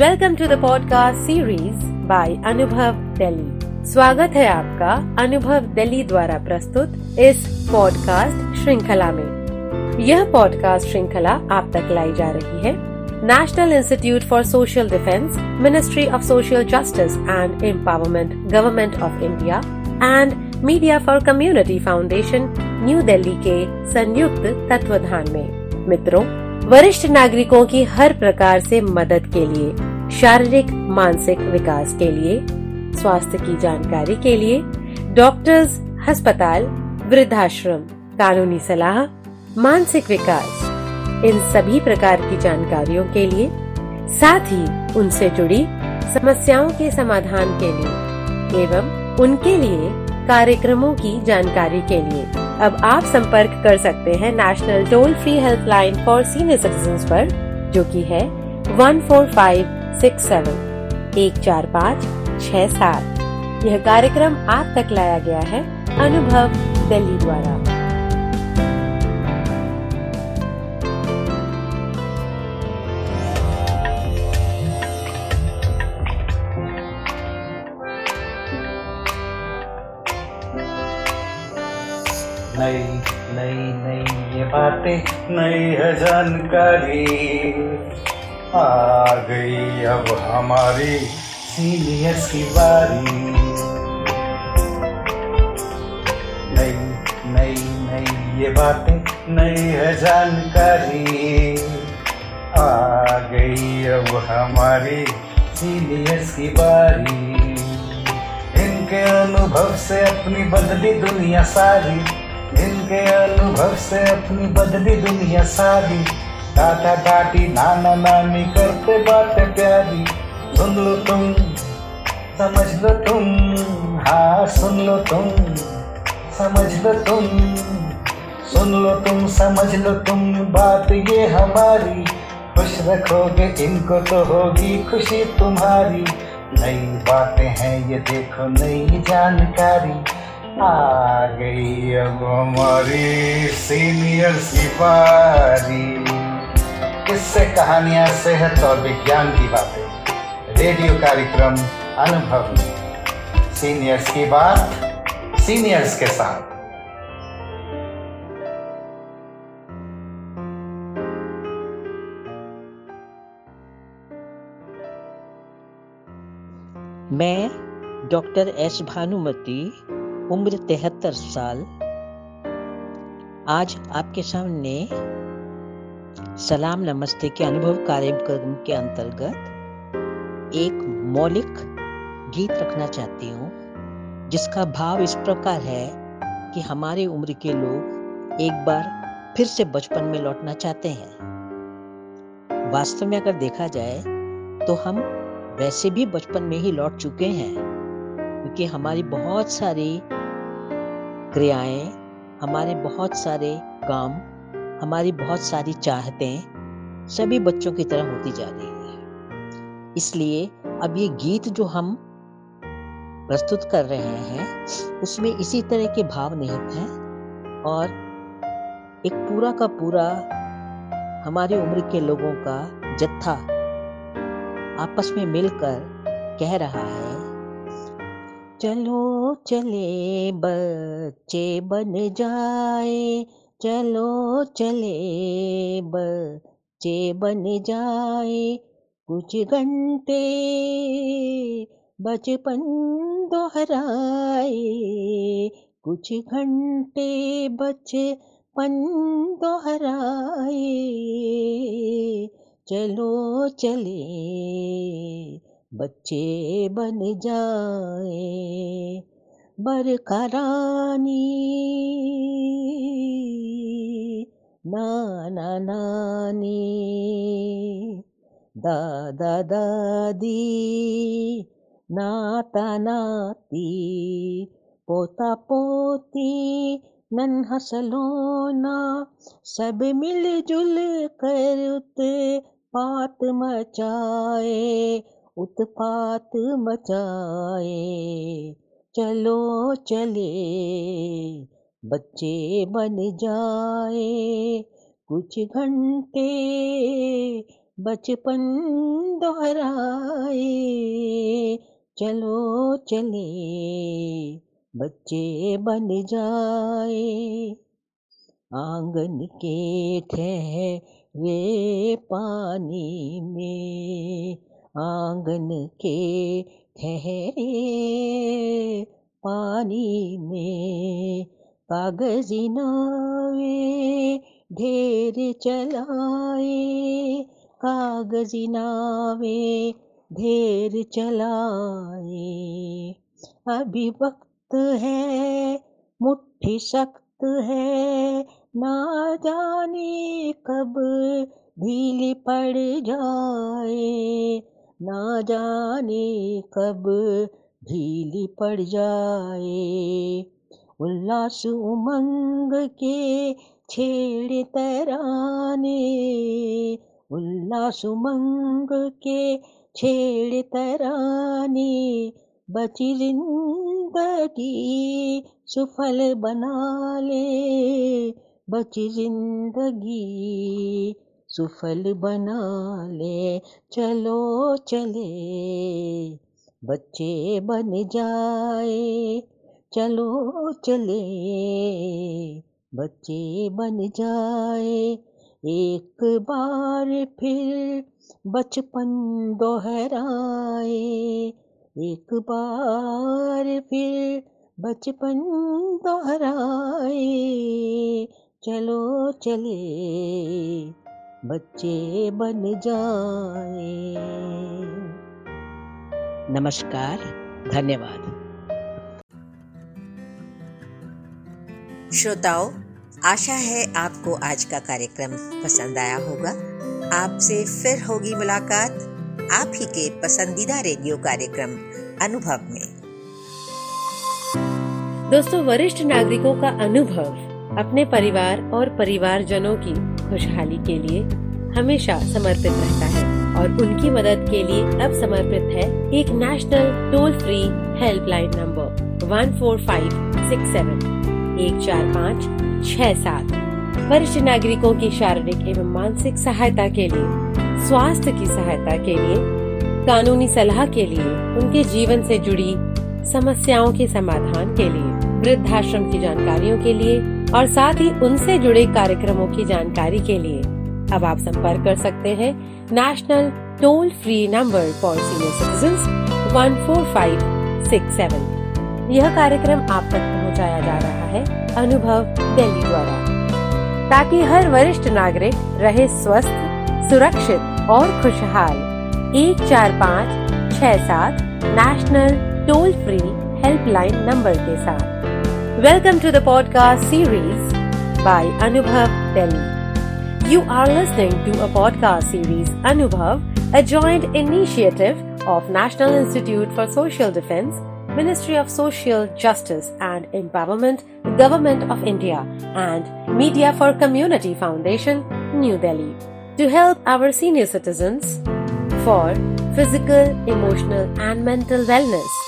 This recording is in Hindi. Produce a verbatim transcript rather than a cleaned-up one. Welcome to the podcast series by Anubhav Delhi. स्वागत है आपका अनुभव दिल्ली द्वारा प्रस्तुत इस पॉडकास्ट श्रृंखला में। यह पॉडकास्ट श्रृंखला आप तक लाई जा रही है national institute for social defence, ministry of social justice and empowerment, government of India and media for community foundation new Delhi के संयुक्त तत्वाधान में। मित्रों, वरिष्ठ नागरिकों की हर प्रकार से मदद के लिए, शारीरिक मानसिक विकास के लिए, स्वास्थ्य की जानकारी के लिए डॉक्टर्स, अस्पताल, वृद्धाश्रम, कानूनी सलाह, मानसिक विकास, इन सभी प्रकार की जानकारियों के लिए, साथ ही उनसे जुड़ी समस्याओं के समाधान के लिए एवं उनके लिए कार्यक्रमों की जानकारी के लिए अब आप संपर्क कर सकते हैं national toll free helpline for senior citizen पर, जो कि है one four five six seven एक चार पाँच छः सात। यह कार्यक्रम आप तक लाया गया है अनुभव दिल्ली द्वारा। नई नई नई ये बातें, नई है जानकारी आ गई, अब हमारी सीनियर्स की बारी। नई नई नई ये बातें, नई है जानकारी आ गई, अब हमारी सीनियर्स की बारी। इनके अनुभव से अपनी बदली दुनिया सारी, इनके अनुभव से अपनी बदली दुनिया सारी। दादा दादी नाना नानी करते बातें प्यारी। सुन लो तुम, समझ लो तुम, हाँ सुन लो तुम, समझ लो तुम, सुन लो तुम, समझ लो तुम बात ये हमारी। खुश रखोगे इनको तो होगी खुशी तुम्हारी। नई बातें हैं ये देखो, नई जानकारी आ गई, अब हमारी सीनियर्स की बारी। इससे कहानियाँ, सेहत और विज्ञान की बातें। रेडियो कार्यक्रम अनुभव में सीनियर्स की बात, सीनियर्स के साथ। मैं डॉक्टर एस भानुमती, उम्र तिहत्तर साल, आज आपके सामने सलाम नमस्ते के अनुभव कार्यक्रम के अंतर्गत एक मौलिक गीत रखना चाहती हूँ, जिसका भाव इस प्रकार है कि हमारी उम्र के लोग एक बार फिर से बचपन में लौटना चाहते हैं। वास्तव में अगर देखा जाए तो हम वैसे भी बचपन में ही लौट चुके हैं, क्योंकि हमारी बहुत सारी क्रियाएं, हमारे बहुत सारे काम, हमारी बहुत सारी चाहतें सभी बच्चों की तरह होती जा रही है। इसलिए अब ये गीत जो हम प्रस्तुत कर रहे हैं उसमें इसी तरह के भाव निहित हैं और एक पूरा का पूरा हमारी उम्र के लोगों का जत्था आपस में मिलकर कह रहा है, चलो चले बच्चे बन जाए, चलो चले बच्चे बन जाए, कुछ घंटे बचपन दोहराए, कुछ घंटे बचपन दोहराए, चलो चले बच्चे बन जाए, बरकरानी नाना नानी, दादा दादी, नाता नाती, पोता पोती, नन्हा सलोना, सब मिलजुल कर उत्पात मचाए, उत्पात मचाए, चलो चले बच्चे बन जाए, कुछ घंटे बचपन दोहराए, चलो चले बच्चे बन जाए। आंगन के ठहरे पानी में, आंगन के ठहरे पानी में, कागजी नावें ढेर चलाए, कागजी नावें ढेर चलाए। अभी वक्त है मुट्ठी सख्त है, ना जाने कब ढीली पड़ जाए, ना जाने कब ढीली पड़ जाए। उल्लास उमंग के छेड़े तराने, उल्लास उमंग के छेड़े तराने, बची जिंदगी सफल बना ले, बची जिंदगी सफल बना ले। चलो चले बच्चे बन जाए, चलो चले बच्चे बन जाए। एक बार फिर बचपन दोहराए, एक बार फिर बचपन दोहराए। चलो चले बच्चे बन जाए। नमस्कार, धन्यवाद। श्रोताओं, आशा है आपको आज का कार्यक्रम पसंद आया होगा। आपसे फिर होगी मुलाकात आप ही के पसंदीदा रेडियो कार्यक्रम अनुभव में। दोस्तों, वरिष्ठ नागरिकों का अनुभव अपने परिवार और परिवारजनों की खुशहाली के लिए हमेशा समर्पित रहता है और उनकी मदद के लिए अब समर्पित है एक national toll free helpline number one four five six seven, एक चार पाँच छः सात। वरिष्ठ नागरिकों की शारीरिक एवं मानसिक सहायता के लिए, स्वास्थ्य की सहायता के लिए, कानूनी सलाह के लिए, उनके जीवन से जुड़ी समस्याओं के समाधान के लिए, वृद्धाश्रम की जानकारियों के लिए और साथ ही उनसे जुड़े कार्यक्रमों की जानकारी के लिए अब आप संपर्क कर सकते हैं national toll free number for senior citizen one four five six seven. यह कार्यक्रम आप तक पहुंचाया जा रहा है अनुभव दिल्ली द्वारा, ताकि हर वरिष्ठ नागरिक रहे स्वस्थ, सुरक्षित और खुशहाल। एक चार पाँच छः सात national toll free helpline number के साथ। Welcome to the podcast series by Anubhav Delhi. You are listening to a podcast series Anubhav, a joint initiative of National Institute for Social Defence, Ministry of Social Justice and Empowerment, Government of India and Media for Community Foundation, New Delhi, to help our senior citizens for physical, emotional and mental wellness.